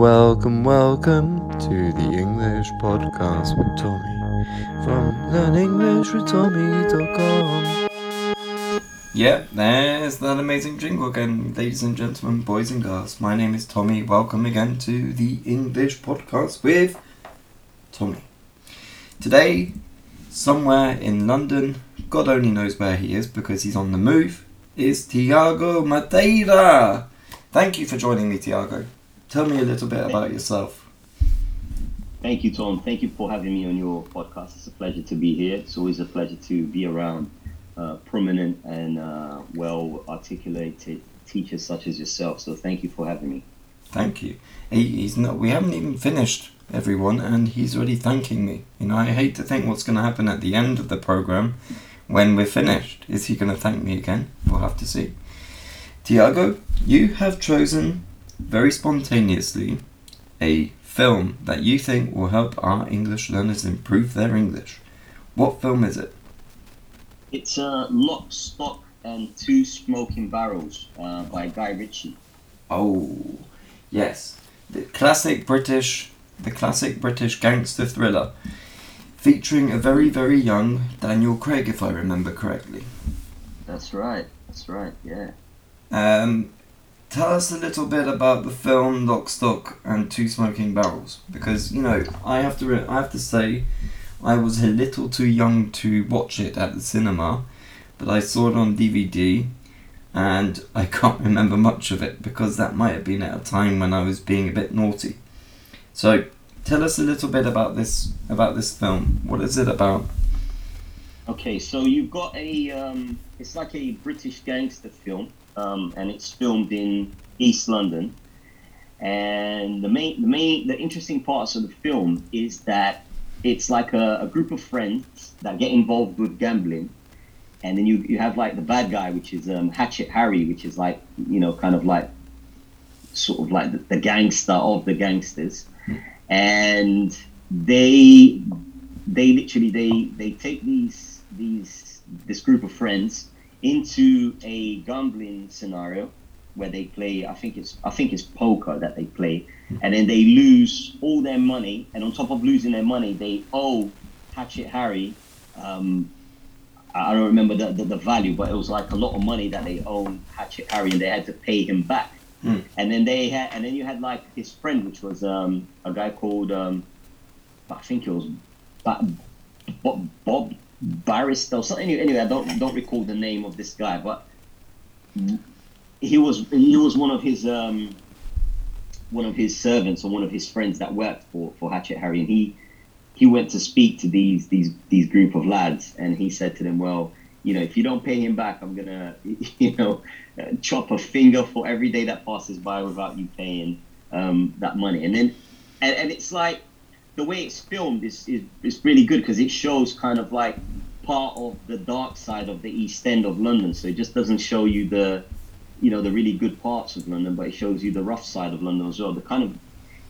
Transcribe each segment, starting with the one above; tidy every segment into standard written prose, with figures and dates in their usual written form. Welcome, welcome to the English Podcast with Tommy from LearnEnglishwithTommy.com. Yep, there's that amazing jingle again, ladies and gentlemen, boys and girls. My name is Tommy. Welcome again to the English Podcast with Tommy. Today, somewhere in London, God only knows where he is because he's on the move, is Tiago Madeira. Thank you for joining me, Tiago. Tell me a little bit about yourself. Thank you, Tom. Thank you for having me on your podcast. It's a pleasure to be here. It's always a pleasure to be around prominent and well-articulated teachers such as yourself. So thank you for having me. Thank you. He's not. We haven't even finished, everyone, and he's already thanking me. You know, I hate to think what's going to happen at the end of the program when we're finished. Is he going to thank me again? We'll have to see. Tiago, you have chosen, very spontaneously, a film that you think will help our English learners improve their English. What film is it? It's Lock, Stock, and Two Smoking Barrels by Guy Ritchie. Oh, yes. The classic British gangster thriller, featuring a very, very young Daniel Craig, if I remember correctly. That's right, yeah. Tell us a little bit about the film Lock, Stock, and Two Smoking Barrels, because, you know, I have to say I was a little too young to watch it at the cinema, but I saw it on DVD and I can't remember much of it because that might have been at a time when I was being a bit naughty. So tell us a little bit about this film. What is it about? Okay, so you've got a it's like a British gangster film. And it's filmed in East London, and the interesting parts of the film is that it's like a group of friends that get involved with gambling, and then you have like the bad guy, which is Hatchet Harry, which is like, you know, kind of like sort of like the gangster of the gangsters, and they literally take this group of friends into a gambling scenario where they play, I think it's poker that they play, and then they lose all their money, and on top of losing their money, they owe Hatchet Harry, I don't remember the value, but it was like a lot of money that they owed Hatchet Harry, and they had to pay him back. And then you had like his friend, which was a guy called I think it was Bob Barrister or something. Anyway, I don't recall the name of this guy, but he was one of his servants or one of his friends that worked for Hatchet Harry, and he went to speak to these group of lads, and he said to them, well, you know, if you don't pay him back, I'm gonna, you know, chop a finger for every day that passes by without you paying that money. And then and it's like, the way it's filmed is really good because it shows kind of like part of the dark side of the East End of London. So it just doesn't show you the really good parts of London, but it shows you the rough side of London as well. The kind of,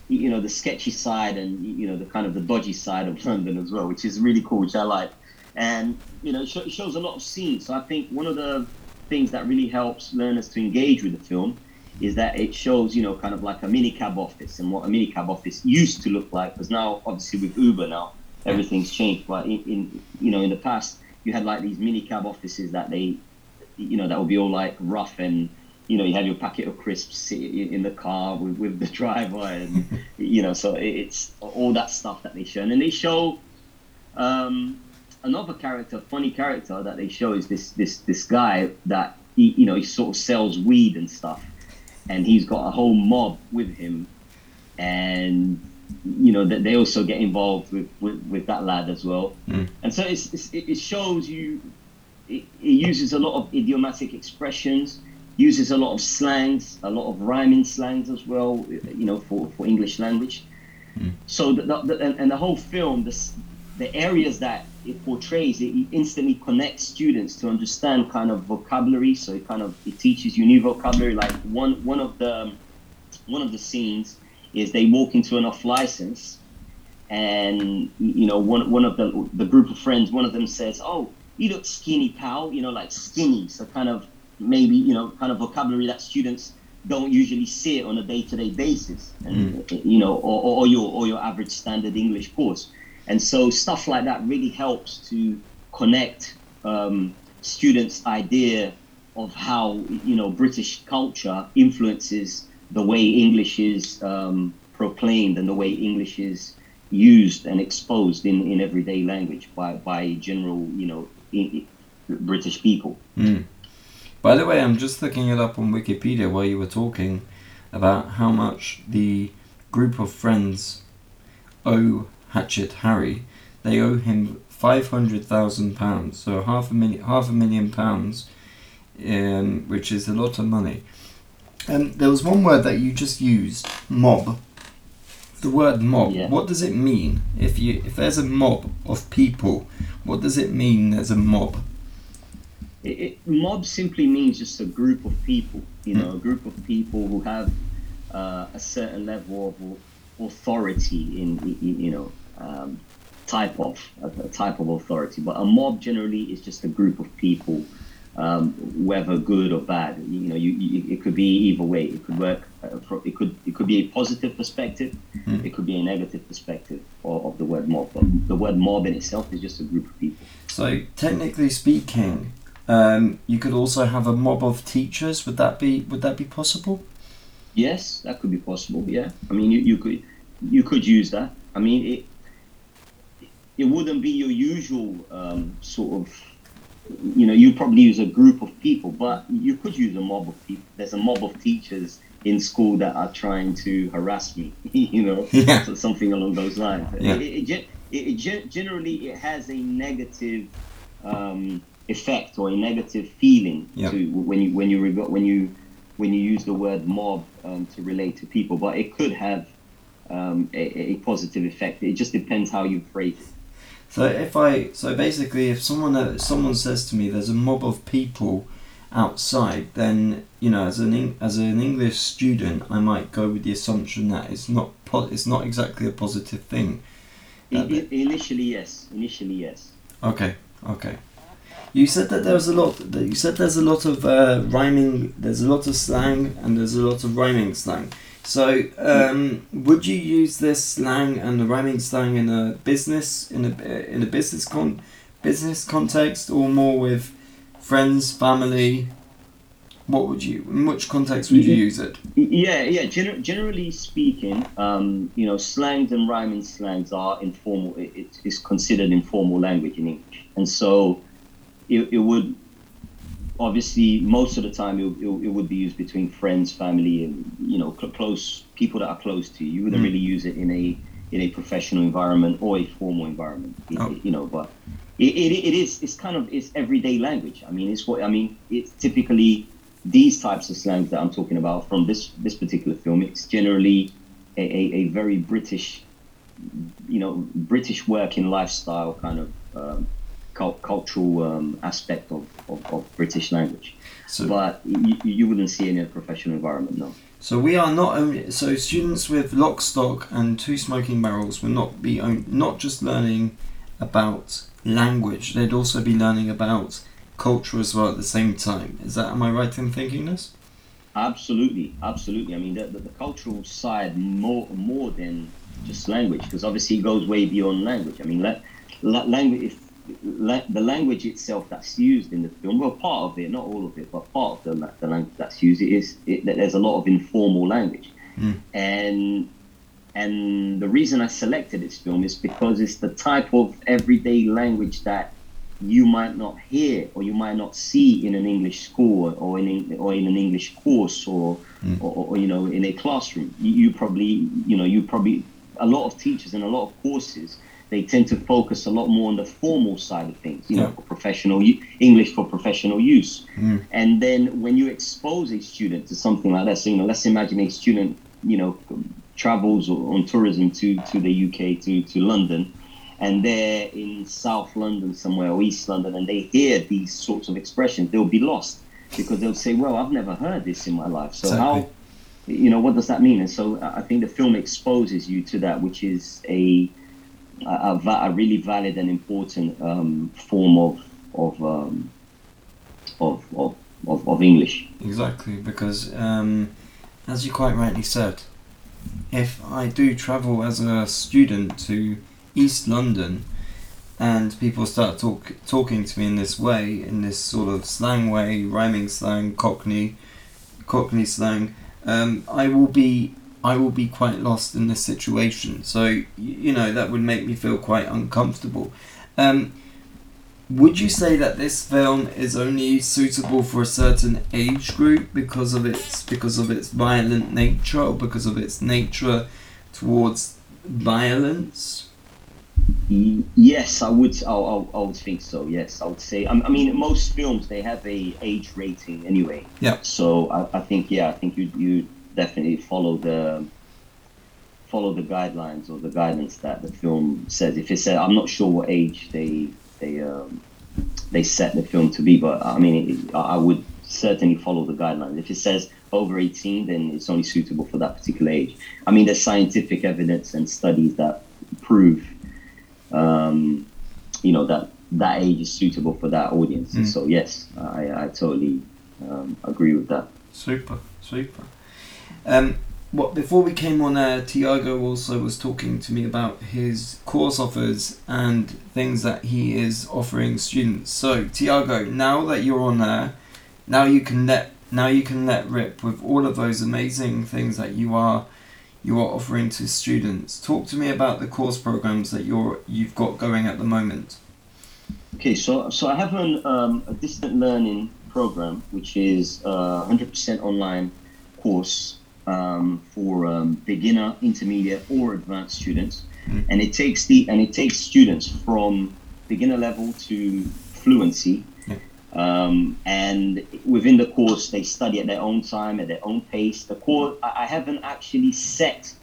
you know, the sketchy side and, you know, the kind of the dodgy side of London as well, which is really cool, which I like. And, you know, it shows a lot of scenes. So I think one of the things that really helps learners to engage with the film is that it shows, you know, kind of like a minicab office and what a minicab office used to look like, because now, obviously, with Uber now, everything's changed. But in the past, you had like these minicab offices that they, you know, that would be all like rough and, you know, you had your packet of crisps in the car with the driver and, you know, so it's all that stuff that they show. And then they show another character, funny character that they show is this guy that, you know, he sort of sells weed and stuff. And he's got a whole mob with him, and you know that they also get involved with that lad as well. And so it shows you. It uses a lot of idiomatic expressions, uses a lot of slangs, a lot of rhyming slangs as well. You know, for English language. So the whole film, the areas that it portrays, it instantly connects students to understand kind of vocabulary. So it kind of, it teaches you new vocabulary. Like one of the scenes is they walk into an off license, and you know one of the group of friends, one of them says, "Oh, you look skinny, pal." You know, like skinny. So kind of maybe, you know, kind of vocabulary that students don't usually see it on a day-to-day basis, and, you know, or your average standard English course. And so stuff like that really helps to connect students' idea of how, you know, British culture influences the way English is proclaimed and the way English is used and exposed in everyday language by general, you know, British people. By the way, I'm just looking it up on Wikipedia while you were talking about how much the group of friends owe Hatchet Harry. They owe him £500,000, so £500,000, which is a lot of money. And there was one word that you just used, mob. The word mob, yeah. What does it mean? If there's a mob of people, what does it mean there's a mob? Mob simply means just a group of people, you know, a group of people who have a certain level of authority in, you know, type of authority. But a mob generally is just a group of people, whether good or bad. You know, it could be either way. It could work. It could be a positive perspective. It could be a negative perspective of the word mob. But the word mob in itself is just a group of people. So technically speaking, you could also have a mob of teachers. Would that be possible? Yes, that could be possible. Yeah, I mean, you could use that. I mean, it wouldn't be your usual sort of, you know, you probably use a group of people, but you could use a mob of people. There's a mob of teachers in school that are trying to harass me, you know, so something along those lines. Yeah. It generally it has a negative effect or a negative feeling to when you use the word mob to relate to people, but it could have a positive effect. It just depends how you phrase it. So basically if someone says to me there's a mob of people outside, then, you know, as an English student, I might go with the assumption that it's not exactly a positive thing. Initially yes. Okay. You said that there's a lot of slang, and there's a lot of rhyming slang. So, would you use this slang and the rhyming slang in a business business context, or more with friends, family? In which context would you use it? Yeah. Generally speaking, you know, slangs and rhyming slangs are informal. It is considered informal language in English, and so it would. Obviously, most of the time, it would be used between friends, family, and, you know, close people that are close to you. You wouldn't really use it in a professional environment or a formal environment, you know. But it's everyday language. I mean, it's typically these types of slangs that I'm talking about from this particular film. It's generally a very British, you know, British working lifestyle kind of. Cultural aspect of British language, so, but you wouldn't see it in a professional environment, no. So we are not only students with Lock, Stock, and Two Smoking Barrels will not be not just learning about language; they'd also be learning about culture as well at the same time. Am I right in thinking this? Absolutely. I mean, the cultural side more than just language, because obviously it goes way beyond language. I mean, language. The language itself that's used in the film, well, part of it, not all of it, but part of the language that's used there's a lot of informal language, and the reason I selected this film is because it's the type of everyday language that you might not hear or you might not see in an English school or in an English course or you know, in a classroom. You probably a lot of teachers and a lot of courses. They tend to focus a lot more on the formal side of things, you know, English for professional use. And then when you expose a student to something like that, so, you know, let's imagine a student, you know, travels on tourism to the UK, to London, and they're in South London somewhere or East London, and they hear these sorts of expressions, they'll be lost because they'll say, well, I've never heard this in my life. So how, you know, what does that mean? And so I think the film exposes you to that, which is a really valid and important form of English. Exactly, because As you quite rightly said, if I do travel as a student to East London and people start talking to me in this way, in this sort of slang way, rhyming slang, Cockney slang, I will be quite lost in this situation. So, you know, that would make me feel quite uncomfortable. Would you say that this film is only suitable for a certain age group because of its violent nature, or because of its nature towards violence? Yes, I would think so. Yes, I would say. I mean, most films, they have a age rating anyway. Yeah. So I think you definitely follow the guidelines or the guidance that the film says. If it said, I'm not sure what age they set the film to be, but I mean, I would certainly follow the guidelines. If it says over 18, then it's only suitable for that particular age. I mean, there's scientific evidence and studies that prove, that age is suitable for that audience. Mm. So yes, I totally agree with that. Super. Before we came on air, Tiago also was talking to me about his course offers and things that he is offering students. So Tiago, now that you're on air, now you can let rip with all of those amazing things that you are offering to students. Talk to me about the course programs that you've got going at the moment. Okay, so I have a distant learning program, which is 100% online course. For beginner, intermediate, or advanced students, and it takes students from beginner level to fluency. Yeah. And within the course, they study at their own time, at their own pace. The course, I haven't actually set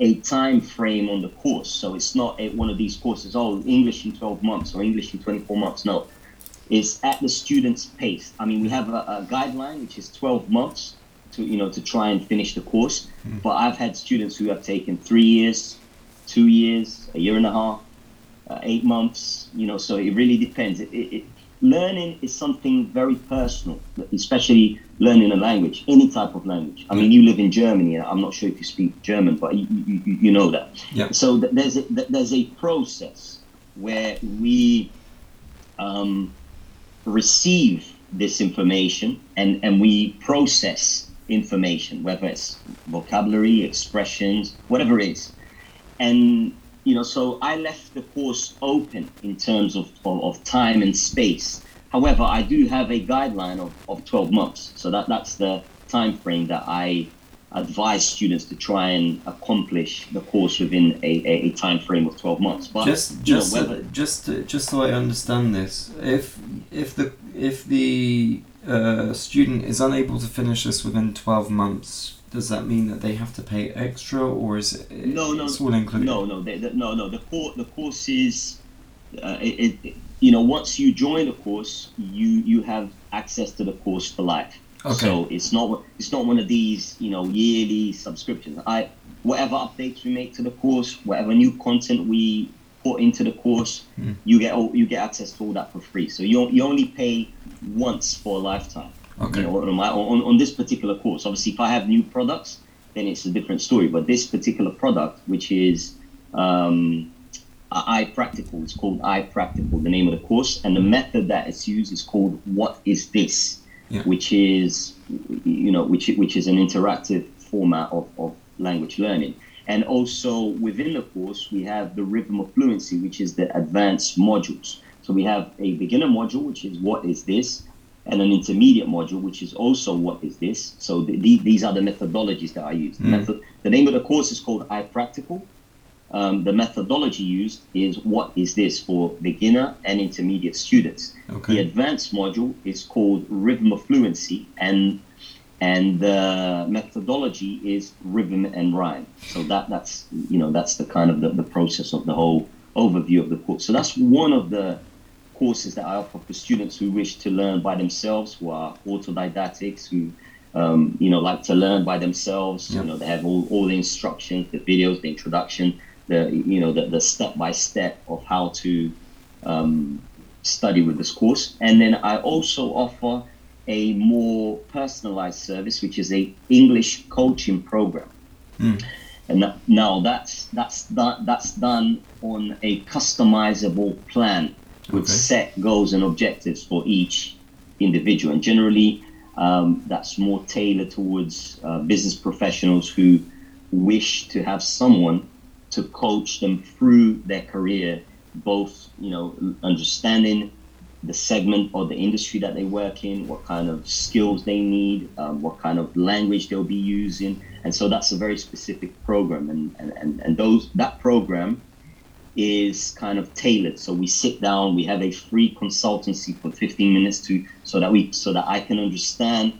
a time frame on the course, so it's not one of these courses. Oh, English in 12 months or English in 24 months. No, it's at the student's pace. I mean, we have a guideline which is 12 months. To try and finish the course, but I've had students who have taken 3 years, 2 years, a year and a half, 8 months. So it really depends. Learning is something very personal, especially learning a language, any type of language. I mean, you live in Germany, and I'm not sure if you speak German, but you know that. Yeah. So there's a process where we receive this information and we process information, whether it's vocabulary, expressions, whatever it is. And, so I left the course open in terms of time and space. However, I do have a guideline of 12 months. So that's the time frame that I advise students to try and accomplish the course within a time frame of 12 months. But just so I understand this, if the student is unable to finish this within 12 months, does that mean that they have to pay extra, or is it? No, it's all included. No. The course is, once you join the course, you have access to the course for life. Okay. So it's not one of these, yearly subscriptions. Whatever updates we make to the course, whatever new content we put into the course, you get access to all that for free. So you only pay once for a lifetime. Okay. On this particular course, obviously, if I have new products, then it's a different story. But this particular product, which is iPractical, it's called iPractical, the name of the course, and the method that it's used is called What Is This? Yeah. Which is an interactive format of language learning. And also within the course, we have the Rhythm of Fluency, which is the advanced modules. So we have a beginner module, which is What Is This? And an intermediate module, which is also What Is This? So these are the methodologies that I use. The name of the course is called iPractical. The methodology used is What Is This? For beginner and intermediate students. Okay. The advanced module is called Rhythm of Fluency, and the methodology is rhythm and rhyme. So that's the kind of the process of the whole overview of the course. So that's one of the courses that I offer for students who wish to learn by themselves, who are autodidactics, who like to learn by themselves. Yep. They have all the instructions, the videos, the introduction, the step-by-step of how to study with this course. And then I also offer a more personalized service, which is a English coaching program. Mm. And now that's done on a customizable plan with set goals and objectives for each individual. And generally, that's more tailored towards business professionals who wish to have someone to coach them through their career, both, you know, understanding the segment or the industry that they work in, what kind of skills they need, what kind of language they'll be using. And so that's a very specific program. And that program is kind of tailored. So we sit down, we have a free consultancy for 15 minutes so that I can understand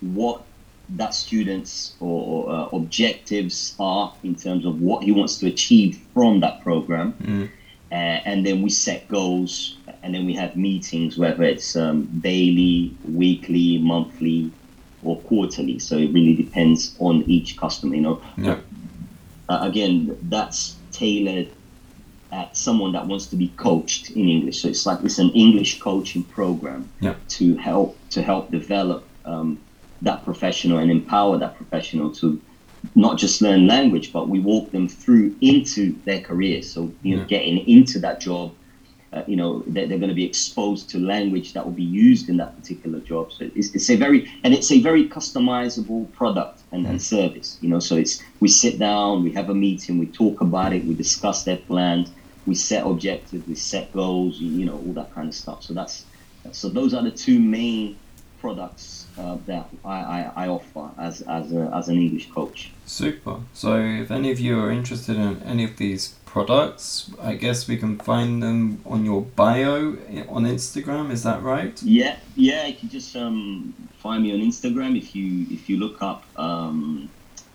what that student's or objectives are in terms of what he wants to achieve from that program. Mm. And then we set goals, and then we have meetings, whether it's daily, weekly, monthly, or quarterly. So it really depends on each customer, you know. Yeah. Again, that's tailored at someone that wants to be coached in English. So it's an English coaching program to help develop that professional and empower that professional to not just learn language, but we walk them through into their career. So, you know, getting into that job, you know, they're going to be exposed to language that will be used in that particular job. So it's a very customizable product and service, you know. So we sit down, we have a meeting, we talk about it, we discuss their plans, we set objectives, we set goals, you know, all that kind of stuff. So those are the two main products that I offer as an English coach. Super. So if any of you are interested in any of these products, I guess we can find them on your bio on Instagram. Is that right? Yeah. You can just find me on Instagram if you look up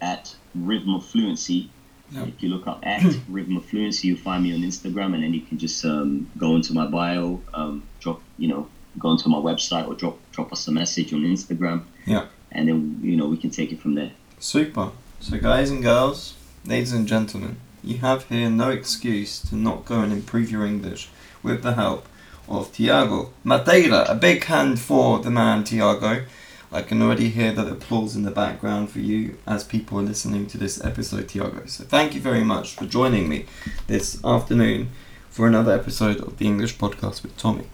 at Rhythm of Fluency. Yep. If you look up at Rhythm of Fluency, you'll find me on Instagram, and then you can just go into my bio, go onto my website or drop us a message on Instagram. Yeah. And then, you know, we can take it from there. Super. So guys and girls, ladies and gentlemen, you have here no excuse to not go and improve your English with the help of Tiago Madeira. A big hand for the man, Tiago. I can already hear that applause in the background for you as people are listening to this episode, Tiago. So thank you very much for joining me this afternoon for another episode of the English Podcast with Tommy.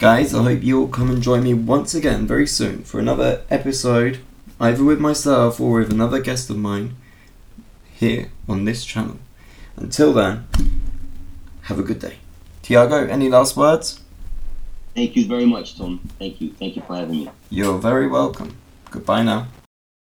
Guys, I hope you'll come and join me once again very soon for another episode, either with myself or with another guest of mine here on this channel. Until then, have a good day. Tiago, any last words? Thank you very much, Tom. Thank you. Thank you for having me. You're very welcome. Goodbye now.